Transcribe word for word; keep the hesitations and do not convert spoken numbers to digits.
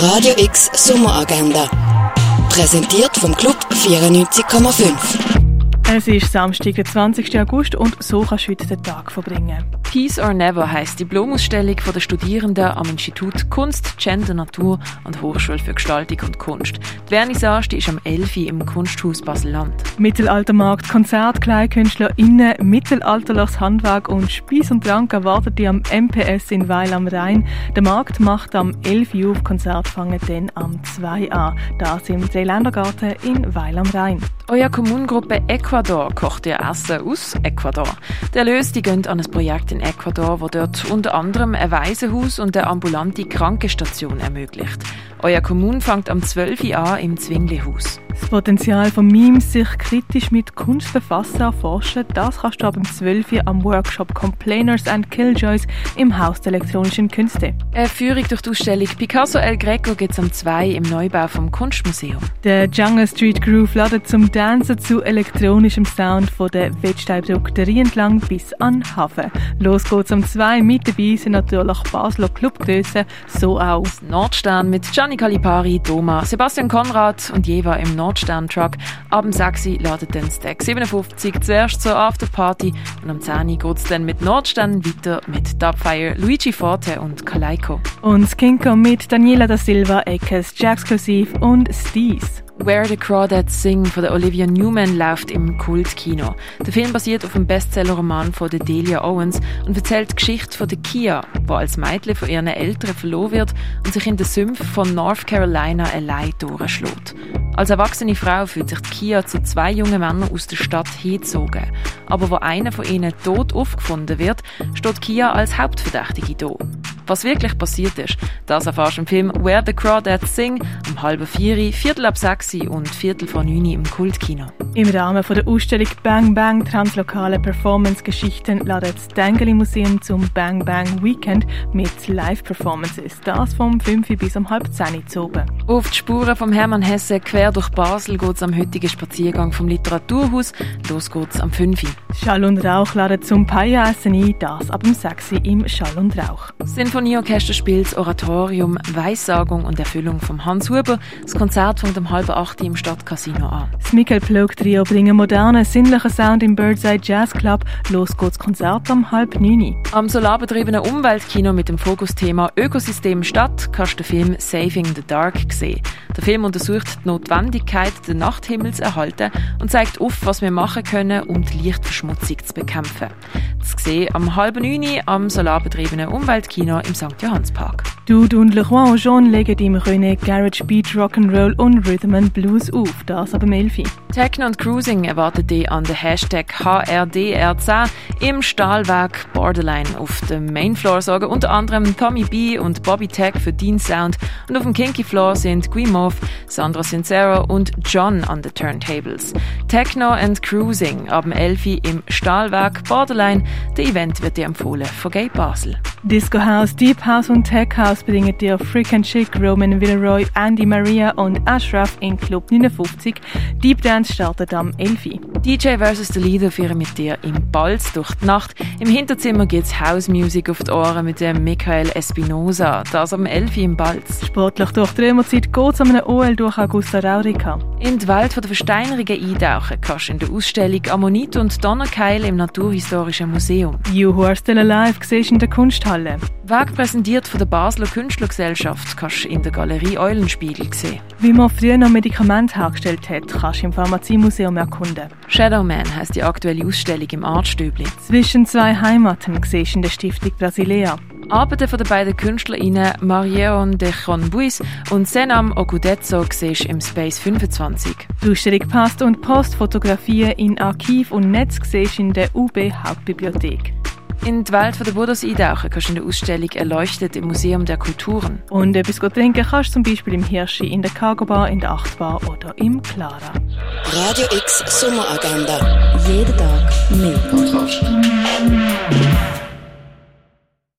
Radio X Sommeragenda. Präsentiert vom Club vierundneunzig Komma fünf. Es ist Samstag, der zwanzigsten August, und so kannst du heute den Tag verbringen. Peace or Never heisst die Diplomausstellung der Studierenden am Institut Kunst, Gender, Natur und Hochschule für Gestaltung und Kunst. Die Vernissage ist am elf Uhr im Kunsthaus Basel-Land. Mittelaltermarkt, Konzert, KleinkünstlerInnen, mittelalterliches Handwerk und Speis und Trank erwartet dich am M P S in Weil am Rhein. Der Markt macht am elf Uhr auf, Konzert fangen dann am zwei Uhr an. Das im Dreiländergarten in Weil am Rhein. Eure Kommunengruppe Ecuador kocht ihr Essen aus Ecuador. Der Erlös gehen an ein Projekt in in Ecuador, wo dort unter anderem ein Waisenhaus und eine ambulante Krankenstation ermöglicht. Euer Kommune fängt am zwölf Uhr an im Zwinglihaus. Das Potenzial von Memes, sich kritisch mit Kunst befassen, erforschen, das kannst du ab dem zwölf Uhr am Workshop Complainers and Killjoys im Haus der elektronischen Künste. Eine Führung durch die Ausstellung Picasso El Greco gibt es am zwei Uhr im Neubau vom Kunstmuseum. Der Jungle Street Groove ladet zum Dancen zu elektronischem Sound von der Wettsteinbrücke der Rhein entlang bis an den Hafen. Los geht's um zwei, mit dabei sind natürlich Basler Clubgrössen, so auch das Nordstern mit Gianni Calipari, Doma, Sebastian Conrad und Jeva im Nordstern-Truck. Ab dem sechs Uhr ladet dann Stack siebenundfünfzig zuerst zur Afterparty, und am zehn Uhr geht's dann mit Nordstern weiter mit Dubfire, Luigi Forte und Kalaiko. Und Skinko mit Daniela da Silva, Eckes, Jacksklusiv und Stees. «Where the Crawdads Sing» von der Olivia Newman läuft im Kultkino. Der Film basiert auf dem Bestsellerroman von der Delia Owens und erzählt die Geschichte von der Kya, die als Mädchen von ihren Eltern verloren wird und sich in den Sümpfen von North Carolina allein durchschlägt. Als erwachsene Frau fühlt sich die Kya zu zwei jungen Männern aus der Stadt hingezogen. Aber wo einer von ihnen tot aufgefunden wird, steht Kya als Hauptverdächtige da. Was wirklich passiert ist, das erfährst du im Film «Where the Crawdads Sing» um halb vier, viertel ab sechs und viertel vor neun im Kultkino. Im Rahmen von der Ausstellung «Bang Bang! Translokale Performance-Geschichten» ladet das Dengeli-Museum zum «Bang Bang! Weekend» mit Live-Performances. Das vom fünf Uhr bis um halb zehn Uhr zu oben. Auf die Spuren von Hermann Hesse quer durch Basel geht es am heutigen Spaziergang vom Literaturhaus. Los geht es am fünf Uhr. Schall und Rauch ladet zum Paella-Essen ein, das ab dem sechs Uhr im Schall und Rauch. Sinfonieorchester spielt das Oratorium «Weissagung und Erfüllung» von Hans Huber. Das Konzert fängt um halb acht Uhr im Stadtcasino an. Das Mikkel-Plog-Trio bringen modernen, sinnlichen Sound im Birdside Jazz Club. Los geht das Konzert um halb neun Uhr. Am solarbetriebenen Umweltkino mit dem Fokusthema «Ökosystem Stadt» kannst du den Film «Saving the Dark» sehen. Der Film untersucht die Notwendigkeit, den Nachthimmel zu erhalten, und zeigt auf, was wir machen können, um die Lichtverschmutzung zu bekämpfen. Das gesehen am halben neun Uhr am solarbetriebenen Umweltkino im Sankt Johannspark. Dude und Le Roi und Jean legen im René Garage Beat, Rock'n'Roll und Rhythm and Blues auf, das ab dem elf Uhr. Techno und Cruising erwartet dich an der Hashtag H R D R zehn im Stahlwerk Borderline. Auf dem Mainfloor sorgen unter anderem Tommy B und Bobby Tech für Dean Sound, und auf dem Kinky Floor sind Guimauve, Sandra Sincero und John an den Turntables. Techno and Cruising ab dem elf Uhr im Stahlwerk Borderline. Der Event wird dir empfohlen von Gay Basel. Disco House, Deep House und Tech House bringen dir Freak and Chic, Roman Villeroy, Andy Maria und Ashraf in Club neunundfünfzig. Deep Dance startet am elf Uhr. D J versus The Leader führen mit dir im Balz durch die Nacht. Im Hinterzimmer gibt's House Music auf die Ohren mit dem Michael Espinosa. Das am elf Uhr im Balz. Sportlich durch die Römerzeit geht's an einem O L durch Augusta Raurica. In die Welt der Versteinerungen eintauchen kannst du in der Ausstellung «Ammonit und Donnerkeil» im Naturhistorischen Museum. «You Who Are Still Alive» siehst du in der Kunsthalle. Weg präsentiert von der Basler Künstlergesellschaft kannst du in der Galerie «Eulenspiegel» sehen. Wie man früher noch Medikamente hergestellt hat, kannst du im Pharmaziemuseum erkunden. «Shadow Man» heisst die aktuelle Ausstellung im Artstübli. «Zwischen zwei Heimaten» siehst du in der Stiftung «Brasilia». Arbeiten von den beiden KünstlerInnen Marion de Conbuis und Senam Okudetso siehst im Space fünfundzwanzig. Die Ausstellung «Past und Post» Fotografien in Archiv und Netz siehst in der U B Hauptbibliothek. In die Welt der Buddhas eintauchen kannst du in der Ausstellung «Erleuchtet» im Museum der Kulturen. Und etwas trinken kannst du zum Beispiel im Hirschi, in der Cargo Bar, in der Achtbar oder im Clara. Radio X Sommeragenda. Jeden Tag mehr.